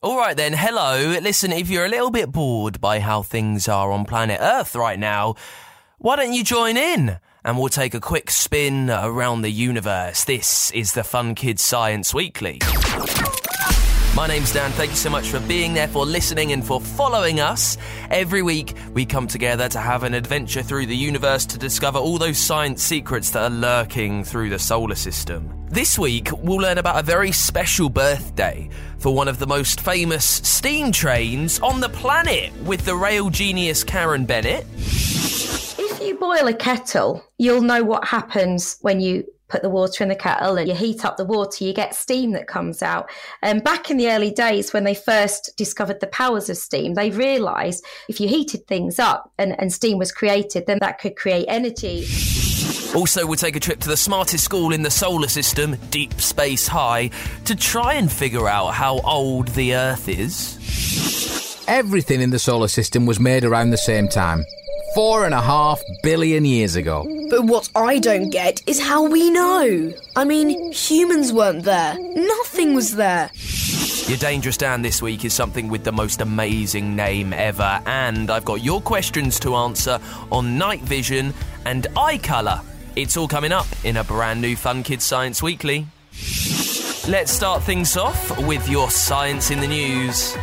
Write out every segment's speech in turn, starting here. All right then, hello. Listen, if you're a little bit bored by how things are on planet Earth right now, why don't you join in? And we'll take a quick spin around the universe. This is the Fun Kids Science Weekly. My name's Dan, thank you so much for being there, for listening and for following us. Every week we come together to have an adventure through the universe to discover all those science secrets that are lurking through the solar system. This week we'll learn about a very special birthday for one of the most famous steam trains on the planet with the rail genius Karen Bennett. If you boil a kettle, you'll know what happens when you put the water in the kettle and you heat up the water, you get steam that comes out. And back in the early days when they first discovered the powers of steam, they realised if you heated things up and steam was created, then that could create energy. Also, we'll take a trip to the smartest school in the solar system, Deep Space High, to try and figure out how old the Earth is. Everything in the solar system was made around the same time. 4.5 billion years ago. But what I don't get is how we know. I mean, humans weren't there. Nothing was there. Your Dangerous Dan this week is something with the most amazing name ever, and I've got your questions to answer on night vision and eye colour. It's all coming up in a brand new Fun Kids Science Weekly. Let's start things off with your science in the news.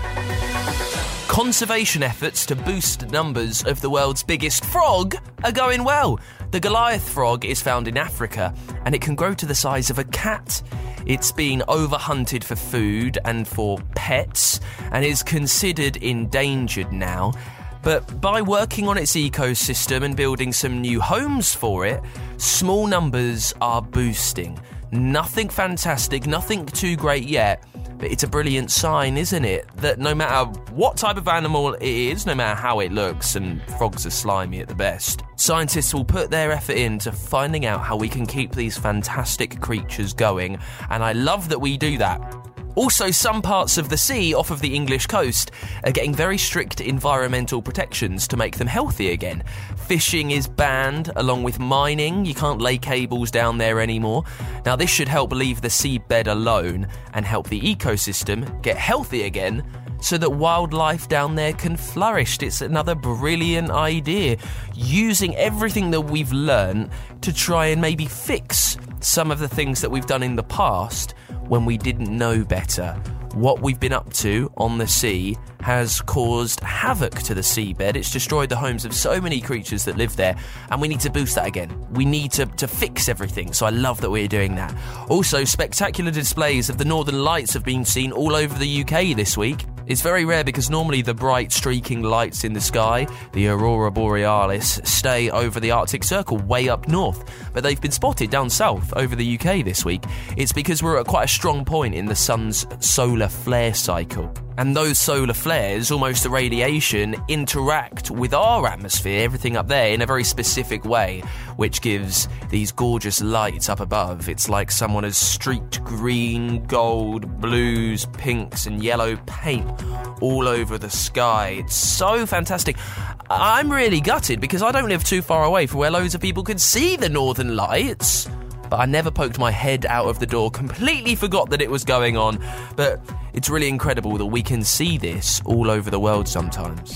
Conservation efforts to boost numbers of the world's biggest frog are going well. The Goliath frog is found in Africa and it can grow to the size of a cat. It's been overhunted for food and for pets and is considered endangered now. But by working on its ecosystem and building some new homes for it, small numbers are boosting. Nothing fantastic, nothing too great yet. But it's a brilliant sign, isn't it? That no matter what type of animal it is, no matter how it looks, and frogs are slimy at the best, scientists will put their effort into finding out how we can keep these fantastic creatures going. And I love that we do that. Also, some parts of the sea off of the English coast are getting very strict environmental protections to make them healthy again. Fishing is banned, along with mining. You can't lay cables down there anymore. Now, this should help leave the seabed alone and help the ecosystem get healthy again so that wildlife down there can flourish. It's another brilliant idea, using everything that we've learned to try and maybe fix some of the things that we've done in the past when we didn't know better. What we've been up to on the sea has caused havoc to the seabed. It's destroyed the homes of so many creatures that live there, and we need to boost that again. We need to fix everything, so I love that we're doing that. Also, spectacular displays of the Northern Lights have been seen all over the UK this week. It's very rare because normally the bright streaking lights in the sky, the Aurora Borealis, stay over the Arctic Circle way up north, but they've been spotted down south over the UK this week. It's because we're at quite a strong point in the sun's solar flare cycle. And those solar flares, almost the radiation, interact with our atmosphere, everything up there, in a very specific way, which gives these gorgeous lights up above. It's like someone has streaked green, gold, blues, pinks and yellow paint all over the sky. It's so fantastic. I'm really gutted because I don't live too far away from where loads of people could see the Northern Lights. But I never poked my head out of the door, completely forgot that it was going on. But it's really incredible that we can see this all over the world sometimes.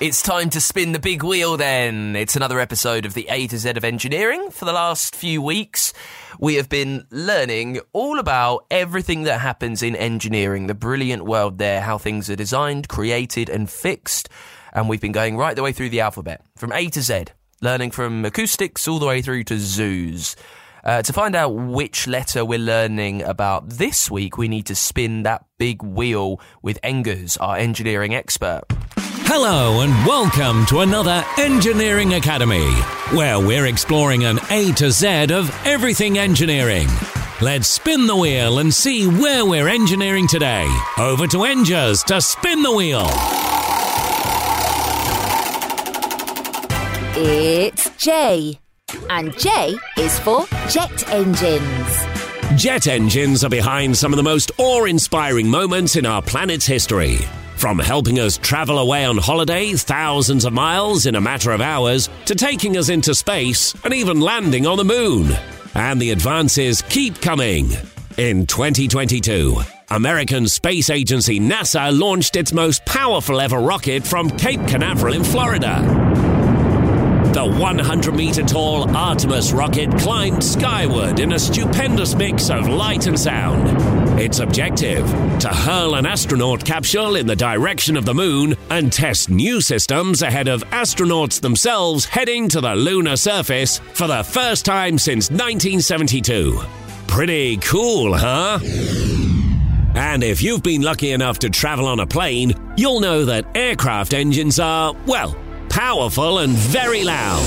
It's time to spin the big wheel then. It's another episode of the A to Z of Engineering. For the last few weeks, we have been learning all about everything that happens in engineering, the brilliant world there, how things are designed, created and fixed. And we've been going right the way through the alphabet, from A to Z. Learning from acoustics all the way through to zoos. To find out which letter we're learning about this week, we need to spin that big wheel with Engers, our engineering expert. Hello and welcome to another Engineering Academy, where we're exploring an A to Z of everything engineering. Let's spin the wheel and see where we're engineering today. Over to Engers to spin the wheel. It's J, and J is for jet engines. Jet engines are behind some of the most awe-inspiring moments in our planet's history. From helping us travel away on holiday thousands of miles in a matter of hours, to taking us into space and even landing on the moon. And the advances keep coming. In 2022... American space agency NASA launched its most powerful ever rocket from Cape Canaveral in Florida. The 100-meter-tall Artemis rocket climbed skyward in a stupendous mix of light and sound. Its objective, to hurl an astronaut capsule in the direction of the moon and test new systems ahead of astronauts themselves heading to the lunar surface for the first time since 1972. Pretty cool, huh? And if you've been lucky enough to travel on a plane, you'll know that aircraft engines are, well, powerful and very loud.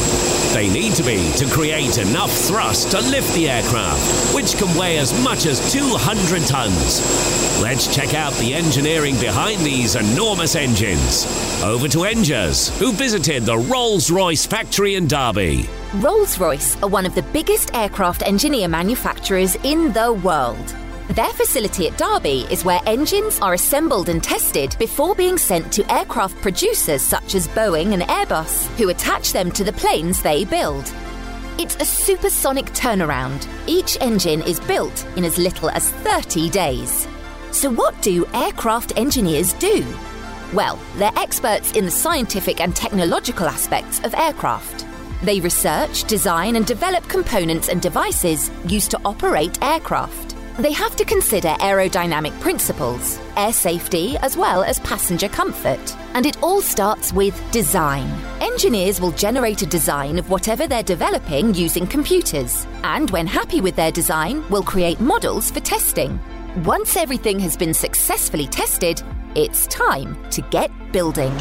They need to be to create enough thrust to lift the aircraft, which can weigh as much as 200 tons. Let's check out the engineering behind these enormous engines. Over to Engers, who visited the Rolls-Royce factory in Derby. Rolls-Royce are one of the biggest aircraft engineer manufacturers in the world. Their facility at Derby is where engines are assembled and tested before being sent to aircraft producers such as Boeing and Airbus, who attach them to the planes they build. It's a supersonic turnaround. Each engine is built in as little as 30 days. So what do aircraft engineers do? Well, they're experts in the scientific and technological aspects of aircraft. They research, design and develop components and devices used to operate aircraft. They have to consider aerodynamic principles, air safety, as well as passenger comfort. And it all starts with design. Engineers will generate a design of whatever they're developing using computers, and when happy with their design, will create models for testing. Once everything has been successfully tested, it's time to get building.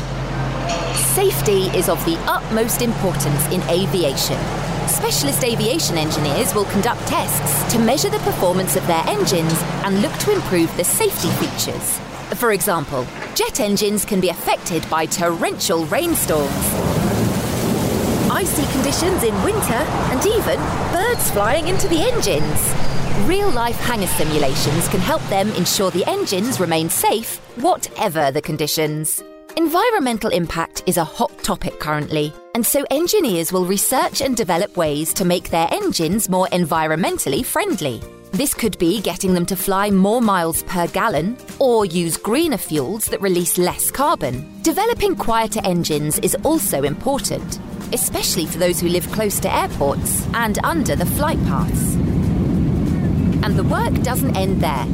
Safety is of the utmost importance in aviation. Specialist aviation engineers will conduct tests to measure the performance of their engines and look to improve the safety features. For example, jet engines can be affected by torrential rainstorms, icy conditions in winter, and even birds flying into the engines. Real-life hangar simulations can help them ensure the engines remain safe, whatever the conditions. Environmental impact is a hot topic currently, and so engineers will research and develop ways to make their engines more environmentally friendly. This could be getting them to fly more miles per gallon or use greener fuels that release less carbon. Developing quieter engines is also important, especially for those who live close to airports and under the flight paths. And the work doesn't end there.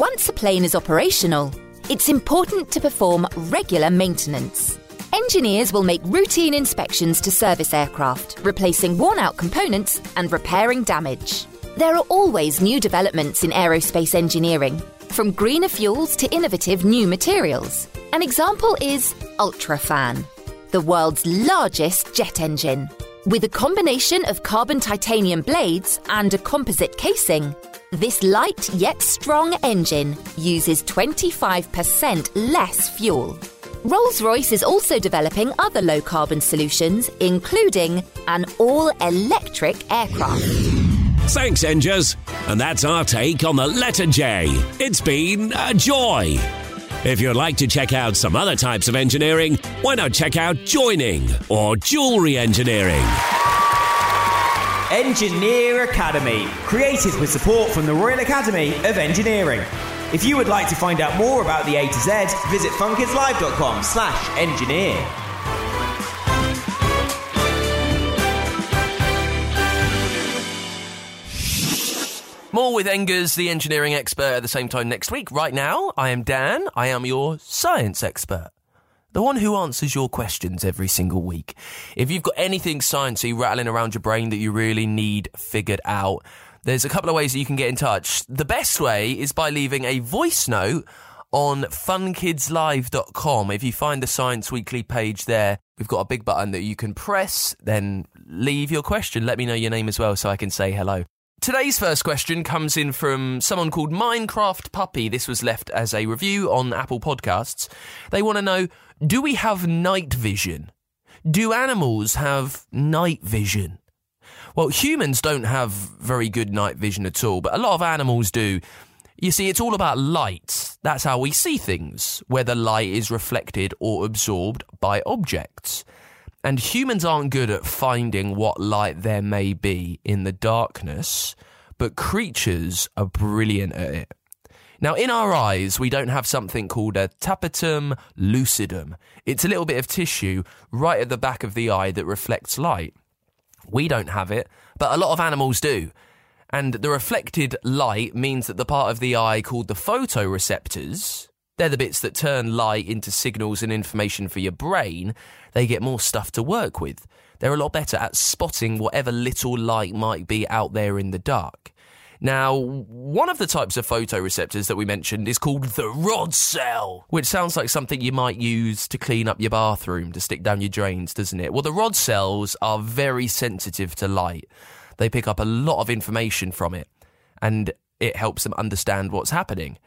Once a plane is operational, it's important to perform regular maintenance. Engineers will make routine inspections to service aircraft, replacing worn-out components and repairing damage. There are always new developments in aerospace engineering, from greener fuels to innovative new materials. An example is UltraFan, the world's largest jet engine. With a combination of carbon titanium blades and a composite casing, this light yet strong engine uses 25% less fuel. Rolls-Royce is also developing other low-carbon solutions, including an all-electric aircraft. Thanks, Engers. And that's our take on the letter J. It's been a joy. If you'd like to check out some other types of engineering, why not check out joining or jewellery engineering? Engineer Academy, created with support from the Royal Academy of Engineering. If you would like to find out more about the A to Z, visit funkidslive.com/engineer. More with Engers, the engineering expert, at the same time next week. Right now, I am Dan. I am your science expert. The one who answers your questions every single week. If you've got anything sciencey rattling around your brain that you really need figured out, there's a couple of ways that you can get in touch. The best way is by leaving a voice note on funkidslive.com. If you find the Science Weekly page there, we've got a big button that you can press, then leave your question. Let me know your name as well so I can say hello. Today's first question comes in from someone called Minecraft Puppy. This was left as a review on Apple Podcasts. They want to know, do we have night vision? Do animals have night vision? Well, humans don't have very good night vision at all, but a lot of animals do. You see, it's all about light. That's how we see things, whether light is reflected or absorbed by objects. And humans aren't good at finding what light there may be in the darkness, but creatures are brilliant at it. Now, in our eyes, we don't have something called a tapetum lucidum. It's a little bit of tissue right at the back of the eye that reflects light. We don't have it, but a lot of animals do. And the reflected light means that the part of the eye called the photoreceptors, they're the bits that turn light into signals and information for your brain, they get more stuff to work with. They're a lot better at spotting whatever little light might be out there in the dark. Now, one of the types of photoreceptors that we mentioned is called the rod cell, which sounds like something you might use to clean up your bathroom, to stick down your drains, doesn't it? Well, the rod cells are very sensitive to light. They pick up a lot of information from it, and it helps them understand what's happening.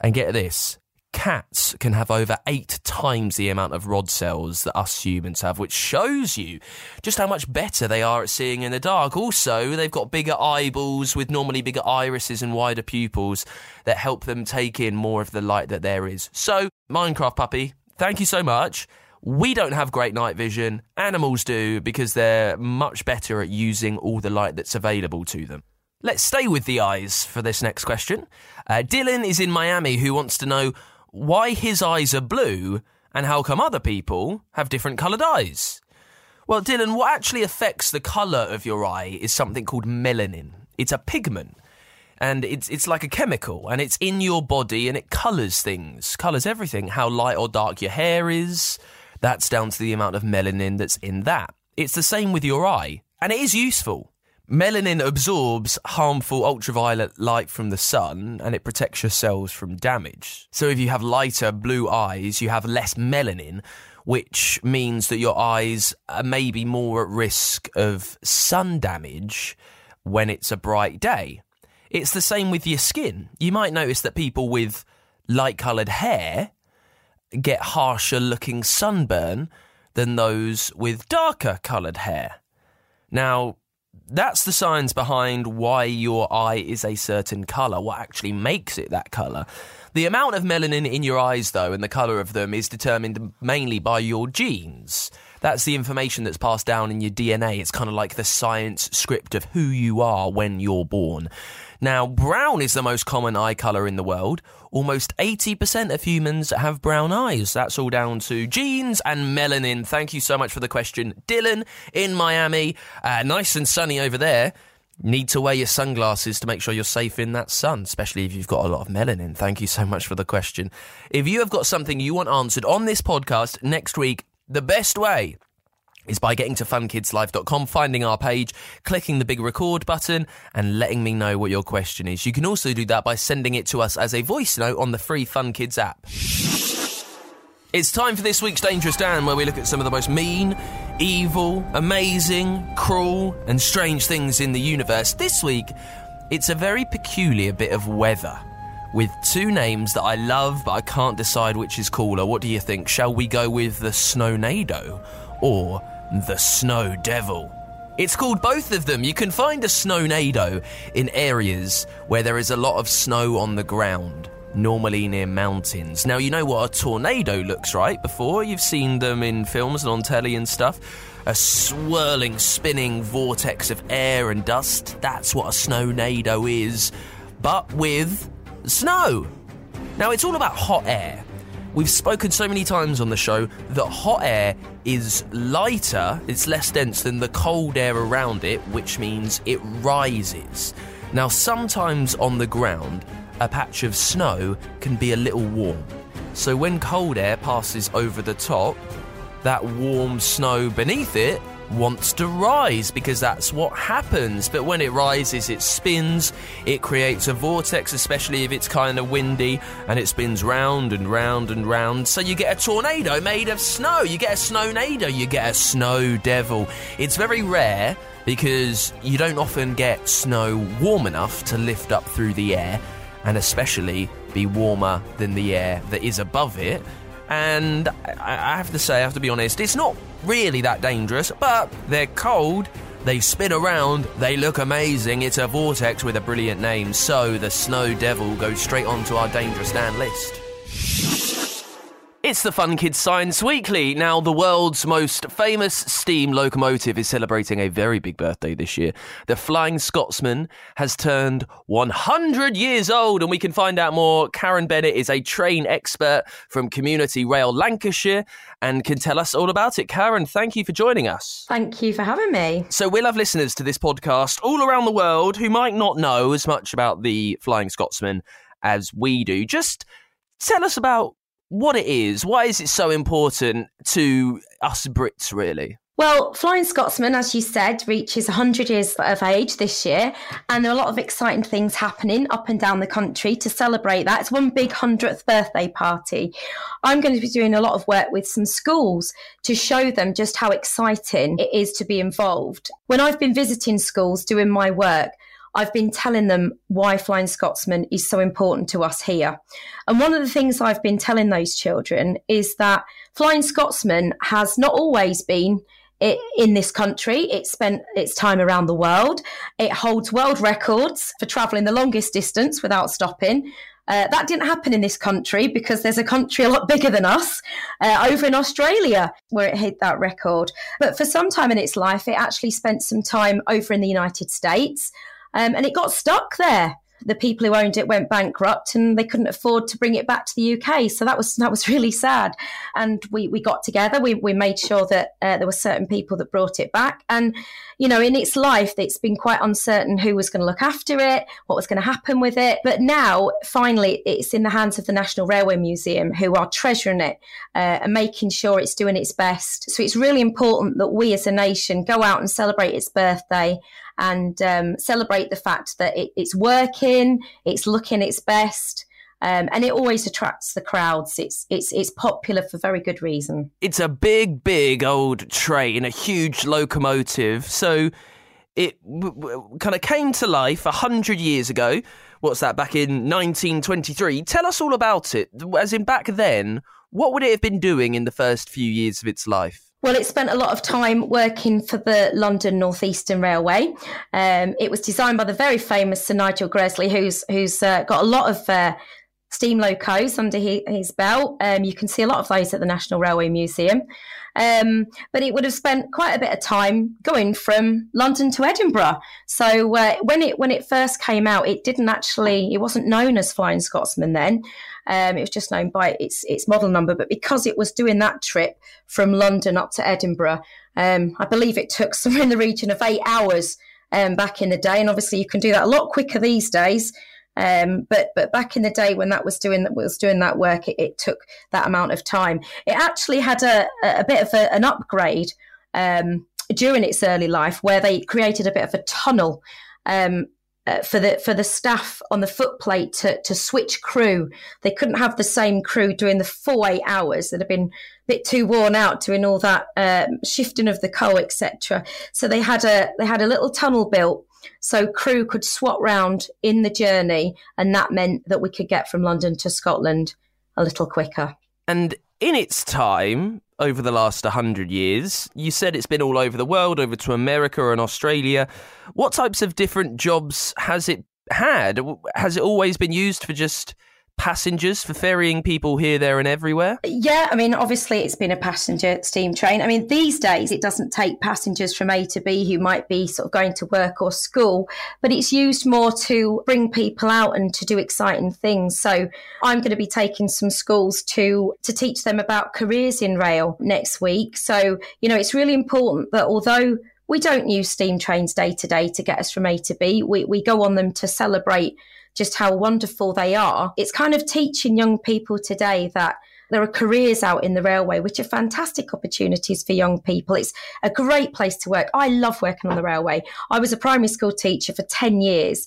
And get this, cats can have over 8 times the amount of rod cells that us humans have, which shows you just how much better they are at seeing in the dark. Also, they've got bigger eyeballs with normally bigger irises and wider pupils that help them take in more of the light that there is. So, Minecraft puppy, thank you so much. We don't have great night vision. Animals do, because they're much better at using all the light that's available to them. Let's stay with the eyes for this next question. Dylan is in Miami, who wants to know why his eyes are blue and how come other people have different coloured eyes. Well, Dylan, what actually affects the colour of your eye is something called melanin. It's a pigment, and it's like a chemical, and it's in your body, and it colours things, colours everything, how light or dark your hair is. That's down to the amount of melanin that's in that. It's the same with your eye, and it is useful. Melanin absorbs harmful ultraviolet light from the sun, and it protects your cells from damage. So if you have lighter blue eyes, you have less melanin, which means that your eyes are maybe more at risk of sun damage when it's a bright day. It's the same with your skin. You might notice that people with light-coloured hair get harsher looking sunburn than those with darker coloured hair. Now, that's the science behind why your eye is a certain colour, what actually makes it that colour. The amount of melanin in your eyes, though, and the colour of them is determined mainly by your genes. That's the information that's passed down in your DNA. It's kind of like the science script of who you are when you're born. Now, brown is the most common eye colour in the world. Almost 80% of humans have brown eyes. That's all down to genes and melanin. Thank you so much for the question, Dylan in Miami. Nice and sunny over there. Need to wear your sunglasses to make sure you're safe in that sun, especially if you've got a lot of melanin. Thank you so much for the question. If you have got something you want answered on this podcast next week, the best way is by getting to funkidslive.com, finding our page, clicking the big record button, and letting me know what your question is. You can also do that by sending it to us as a voice note on the free Fun Kids app. It's time for this week's Dangerous Dan, where we look at some of the most mean, evil, amazing, cruel, and strange things in the universe. This week, it's a very peculiar bit of weather, with 2 names that I love, but I can't decide which is cooler. What do you think? Shall we go with the Snownado or the Snow Devil? It's called both of them. You can find a Snownado in areas where there is a lot of snow on the ground, normally near mountains. Now, you know what a tornado looks like before. You've seen them in films and on telly and stuff. A swirling, spinning vortex of air and dust. That's what a Snownado is, but with snow. Now, it's all about hot air. We've spoken so many times on the show that hot air is lighter, it's less dense than the cold air around it, which means it rises. Now, sometimes on the ground, a patch of snow can be a little warm. So when cold air passes over the top, that warm snow beneath it wants to rise, because that's what happens. But when it rises, it spins, it creates a vortex, especially if it's kind of windy, and it spins round and round and round. So you get a tornado made of snow, you get a Snownado, you get a Snow Devil. It's very rare because you don't often get snow warm enough to lift up through the air, and especially be warmer than the air that is above it. And I have to say, I have to be honest, it's not really that dangerous, but they're cold, they spin around, they look amazing. It's a vortex with a brilliant name. So the Snow Devil goes straight onto our Dangerous Dan list. It's the Fun Kids Science Weekly. Now, the world's most famous steam locomotive is celebrating a very big birthday this year. The Flying Scotsman has turned 100 years old, and we can find out more. Karen Bennett is a train expert from Community Rail Lancashire and can tell us all about it. Karen, thank you for joining us. Thank you for having me. So we'll have listeners to this podcast all around the world who might not know as much about the Flying Scotsman as we do. Just tell us about what it is. Why is it so important to us Brits, really? Well, Flying Scotsman, as you said, reaches 100 years of age this year, and there are a lot of exciting things happening up and down the country to celebrate that. It's one big 100th birthday party. I'm going to be doing a lot of work with some schools to show them just how exciting it is to be involved. When I've been visiting schools doing my work, I've been telling them why Flying Scotsman is so important to us here. And one of the things I've been telling those children is that Flying Scotsman has not always been in this country. It spent its time around the world. It holds world records for travelling the longest distance without stopping. That didn't happen in this country because there's a country a lot bigger than us over in Australia where it hit that record. But for some time in its life, it actually spent some time over in the United States. And it got stuck there. The people who owned it went bankrupt and they couldn't afford to bring it back to the UK. So that was really sad. And we got together. We made sure that there were certain people that brought it back. And, you know, in its life, it's been quite uncertain who was going to look after it, what was going to happen with it. But now, finally, it's in the hands of the National Railway Museum, who are treasuring it and making sure it's doing its best. So it's really important that we as a nation go out and celebrate its birthday and celebrate the fact that it's working, it's looking its best, and it always attracts the crowds. It's popular for very good reason. It's a big old train, a huge locomotive. So it kind of came to life 100 years ago. What's that, back in 1923? Tell us all about it. As in back then, what would it have been doing in the first few years of its life? Well, it spent a lot of time working for the London North Eastern Railway. It was designed by the very famous Sir Nigel Gresley, who's got a lot of steam locos under his belt. You can see a lot of those at the National Railway Museum. But it would have spent quite a bit of time going from London to Edinburgh. So when it first came out, it wasn't known as Flying Scotsman then. It was just known by its model number. But because it was doing that trip from London up to Edinburgh, I believe it took somewhere in the region of 8 hours back in the day. And obviously you can do that a lot quicker these days. But back in the day when that was doing that work, it took that amount of time. It actually had a bit of an upgrade during its early life, where they created a bit of a tunnel for the staff on the footplate to switch crew. They couldn't have the same crew doing the full 8 hours. They'd have been a bit too worn out doing all that shifting of the coal, etc. So they had a little tunnel built, so crew could swap round in the journey, and that meant that we could get from London to Scotland a little quicker. And in its time, over the last 100 years, you said it's been all over the world, over to America and Australia. What types of different jobs has it had? Has it always been used for just passengers, for ferrying people here, there and everywhere? Yeah, I mean, obviously it's been a passenger steam train. I mean, these days it doesn't take passengers from A to B who might be sort of going to work or school, but it's used more to bring people out and to do exciting things. So I'm going to be taking some schools to teach them about careers in rail next week. So, you know, it's really important that although we don't use steam trains day to day to get us from A to B, we go on them to celebrate just how wonderful they are. It's kind of teaching young people today that there are careers out in the railway, which are fantastic opportunities for young people. It's a great place to work. I love working on the railway. I was a primary school teacher for 10 years.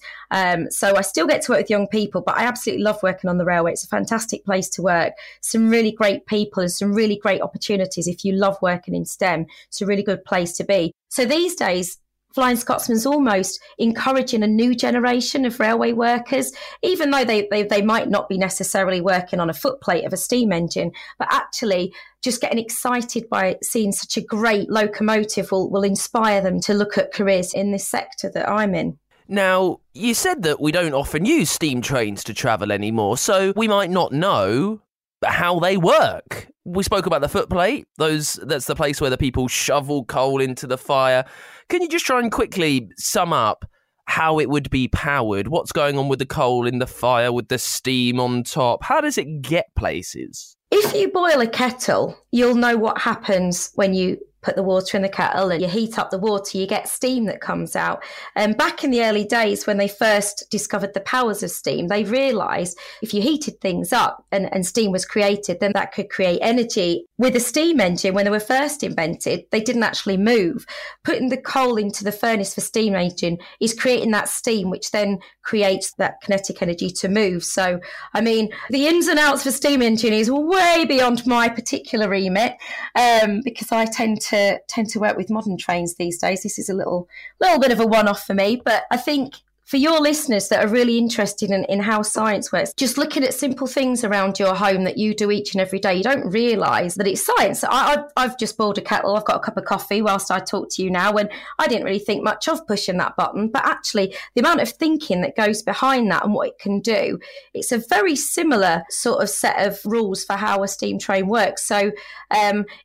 So I still get to work with young people, but I absolutely love working on the railway. It's a fantastic place to work. Some really great people and some really great opportunities. If you love working in STEM, it's a really good place to be. So these days, Flying Scotsman's almost encouraging a new generation of railway workers, even though they might not be necessarily working on a footplate of a steam engine, but actually just getting excited by seeing such a great locomotive will inspire them to look at careers in this sector that I'm in. Now, you said that we don't often use steam trains to travel anymore, so we might not know how they work. We spoke about the footplate. That's the place where the people shovel coal into the fire. Can you just try and quickly sum up how it would be powered? What's going on with the coal in the fire, with the steam on top? How does it get places? If you boil a kettle, you'll know what happens when you put the water in the kettle and you heat up the water, you get steam that comes out. And back in the early days when they first discovered the powers of steam, they realised if you heated things up and steam was created, then that could create energy. With a steam engine, when they were first invented, they didn't actually move. Putting the coal into the furnace for steam engine is creating that steam, which then creates that kinetic energy to move. So, I mean, the ins and outs for steam engine is way beyond my particular remit because I tend to work with modern trains these days. This is a little bit of a one-off for me, but I think for your listeners that are really interested in how science works, just looking at simple things around your home that you do each and every day, you don't realise that it's science. I've just boiled a kettle, I've got a cup of coffee whilst I talk to you now, when I didn't really think much of pushing that button, but actually the amount of thinking that goes behind that and what it can do, it's a very similar sort of set of rules for how a steam train works. So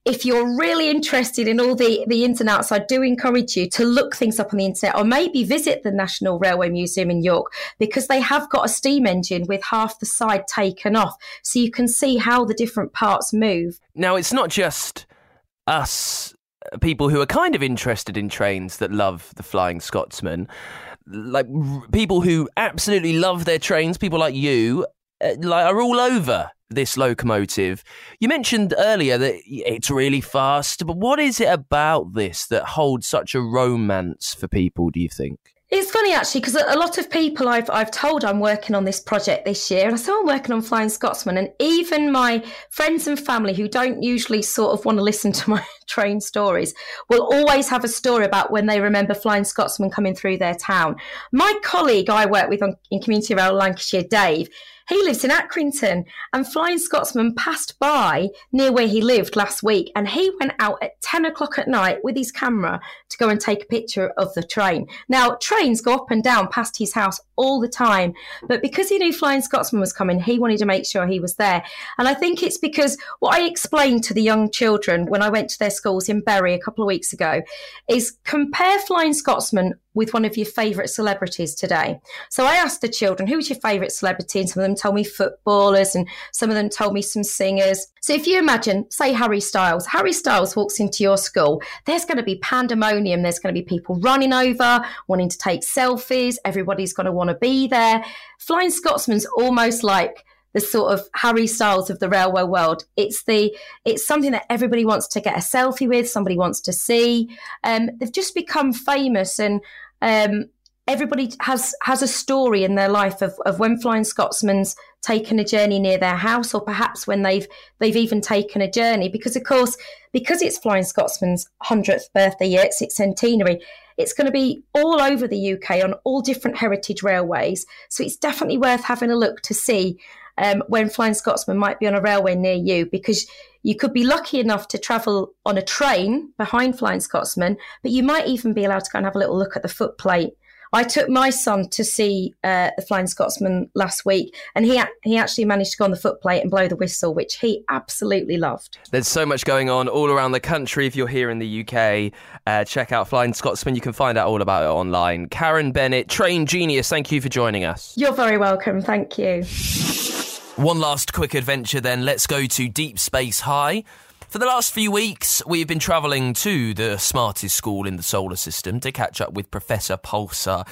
if you're really interested in all the ins and outs, I do encourage you to look things up on the internet, or maybe visit the National Railway Museum in York, because they have got a steam engine with half the side taken off, so you can see how the different parts move. Now, it's not just us people who are kind of interested in trains that love the Flying Scotsman. Like people who absolutely love their trains, people like you, are all over this locomotive. You mentioned earlier that it's really fast, but what is it about this that holds such a romance for people, do you think? It's funny, actually, because a lot of people I've told I'm working on this project this year, and I said I'm working on Flying Scotsman, and even my friends and family who don't usually sort of want to listen to my train stories will always have a story about when they remember Flying Scotsman coming through their town. My colleague I work with in Community Rail Lancashire, Dave, he lives in Accrington, and Flying Scotsman passed by near where he lived last week, and he went out at 10 o'clock at night with his camera to go and take a picture of the train. Now, trains go up and down past his house all the time, but because he knew Flying Scotsman was coming, he wanted to make sure he was there. And I think it's because what I explained to the young children when I went to their schools in Bury a couple of weeks ago is compare Flying Scotsman with one of your favourite celebrities today. So I asked the children, who's your favourite celebrity? And some of them told me footballers, and some of them told me some singers. So if you imagine, say, Harry Styles walks into your school, there's going to be pandemonium. There's going to be people running over, wanting to take selfies. Everybody's going to want to be there. Flying Scotsman's almost like the sort of Harry Styles of the railway world. It's something that everybody wants to get a selfie with, somebody wants to see. They've just become famous, and everybody has a story in their life of when Flying Scotsman's taken a journey near their house, or perhaps when they've even taken a journey. Because, of course, because it's Flying Scotsman's 100th birthday year, it's its centenary, it's going to be all over the UK on all different heritage railways. So it's definitely worth having a look to see when Flying Scotsman might be on a railway near you, because you could be lucky enough to travel on a train behind Flying Scotsman, but you might even be allowed to go and have a little look at the footplate. I took my son to see the Flying Scotsman last week, and he actually managed to go on the footplate and blow the whistle, which he absolutely loved. There's so much going on all around the country. If you're here in the UK, check out Flying Scotsman. You can find out all about it online. Karen Bennett, train genius, thank you for joining us. You're very welcome. Thank you. One last quick adventure then. Let's go to Deep Space High. For the last few weeks, we've been travelling to the smartest school in the solar system to catch up with Professor Pulsar.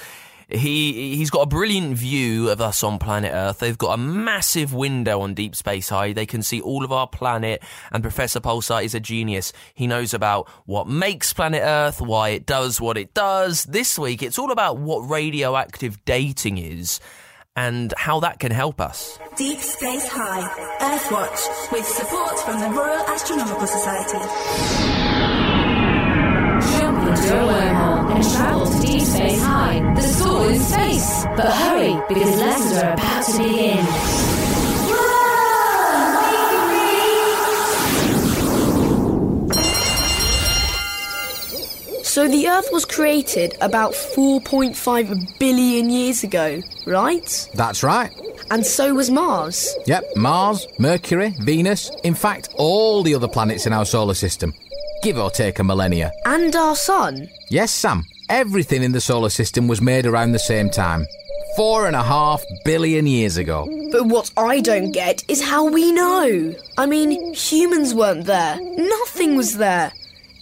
He's got a brilliant view of us on planet Earth. They've got a massive window on Deep Space High. They can see all of our planet, and Professor Pulsar is a genius. He knows about what makes planet Earth, why it does what it does. This week, it's all about what radioactive dating is and how that can help us. Deep Space High, Earthwatch, with support from the Royal Astronomical Society. Jump into a wormhole and travel to Deep Space High, the school in space. But hurry, because lessons are about to begin. So the Earth was created about 4.5 billion years ago, right? That's right. And so was Mars. Yep, Mars, Mercury, Venus, in fact, all the other planets in our solar system. Give or take a millennia. And our sun? Yes, Sam. Everything in the solar system was made around the same time. 4.5 billion years ago. But what I don't get is how we know. I mean, humans weren't there. Nothing was there.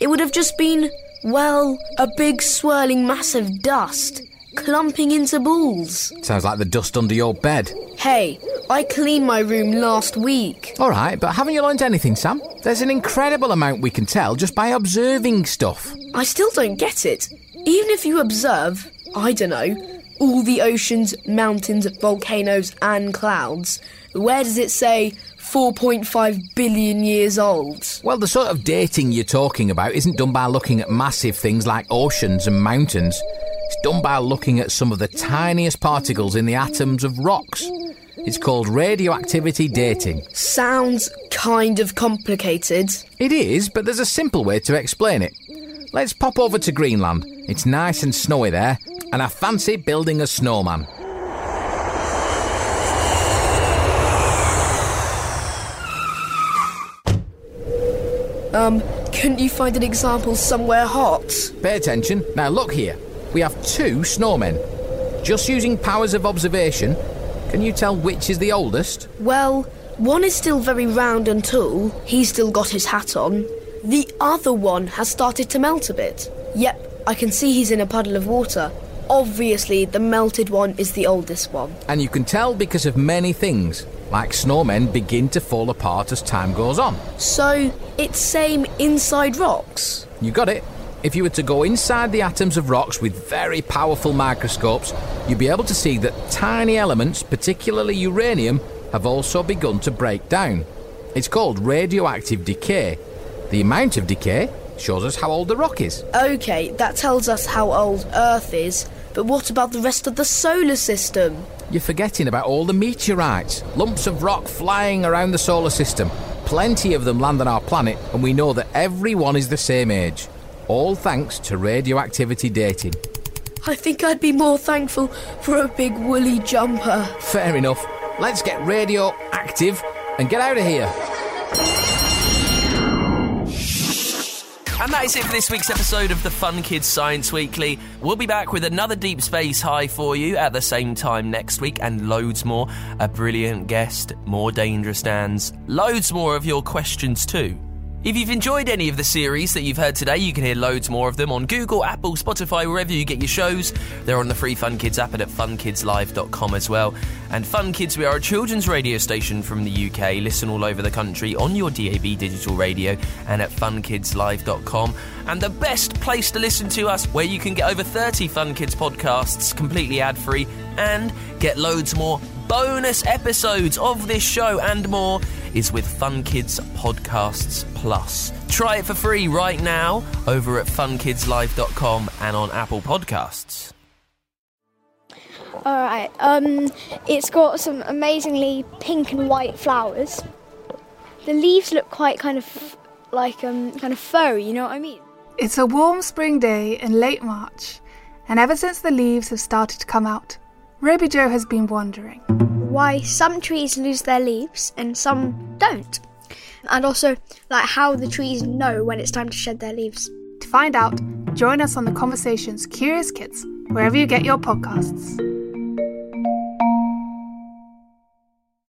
It would have just been, well, a big swirling mass of dust, clumping into balls. Sounds like the dust under your bed. Hey, I cleaned my room last week. All right, but haven't you learnt anything, Sam? There's an incredible amount we can tell just by observing stuff. I still don't get it. Even if you observe, I don't know, all the oceans, mountains, volcanoes and clouds, where does it say 4.5 billion years old? Well, the sort of dating you're talking about isn't done by looking at massive things like oceans and mountains. It's done by looking at some of the tiniest particles in the atoms of rocks. It's called radioactivity dating. Sounds kind of complicated. It is, but there's a simple way to explain it. Let's pop over to Greenland. It's nice and snowy there, and I fancy building a snowman. Couldn't you find an example somewhere hot? Pay attention. Now look here. We have two snowmen. Just using powers of observation, can you tell which is the oldest? Well, one is still very round and tall. He's still got his hat on. The other one has started to melt a bit. Yep, I can see he's in a puddle of water. Obviously, the melted one is the oldest one. And you can tell because of many things, like snowmen begin to fall apart as time goes on. So, it's same inside rocks? You got it. If you were to go inside the atoms of rocks with very powerful microscopes, you'd be able to see that tiny elements, particularly uranium, have also begun to break down. It's called radioactive decay. The amount of decay shows us how old the rock is. OK, that tells us how old Earth is, but what about the rest of the solar system? You're forgetting about all the meteorites, lumps of rock flying around the solar system. Plenty of them land on our planet, and we know that everyone is the same age. All thanks to radioactivity dating. I think I'd be more thankful for a big woolly jumper. Fair enough. Let's get radioactive and get out of here. And that is it for this week's episode of the Fun Kids Science Weekly. We'll be back with another Deep Space High for you at the same time next week, and loads more. A brilliant guest, more dangerous stands, loads more of your questions too. If you've enjoyed any of the series that you've heard today, you can hear loads more of them on Google, Apple, Spotify, wherever you get your shows. They're on the free Fun Kids app and at funkidslive.com as well. And Fun Kids, we are a children's radio station from the UK. Listen all over the country on your DAB digital radio and at funkidslive.com. And the best place to listen to us, where you can get over 30 Fun Kids podcasts completely ad-free and get loads more bonus episodes of this show and more, is with Fun Kids Podcasts Plus. Try it for free right now over at funkidslive.com and on Apple Podcasts. Alright, it's got some amazingly pink and white flowers. The leaves look quite kind of furry, you know what I mean? It's a warm spring day in late March, and ever since the leaves have started to come out, Ruby Jo has been wondering why some trees lose their leaves and some don't, and also how the trees know when it's time to shed their leaves. To find out, join us on the Conversation's Curious Kids wherever you get your podcasts.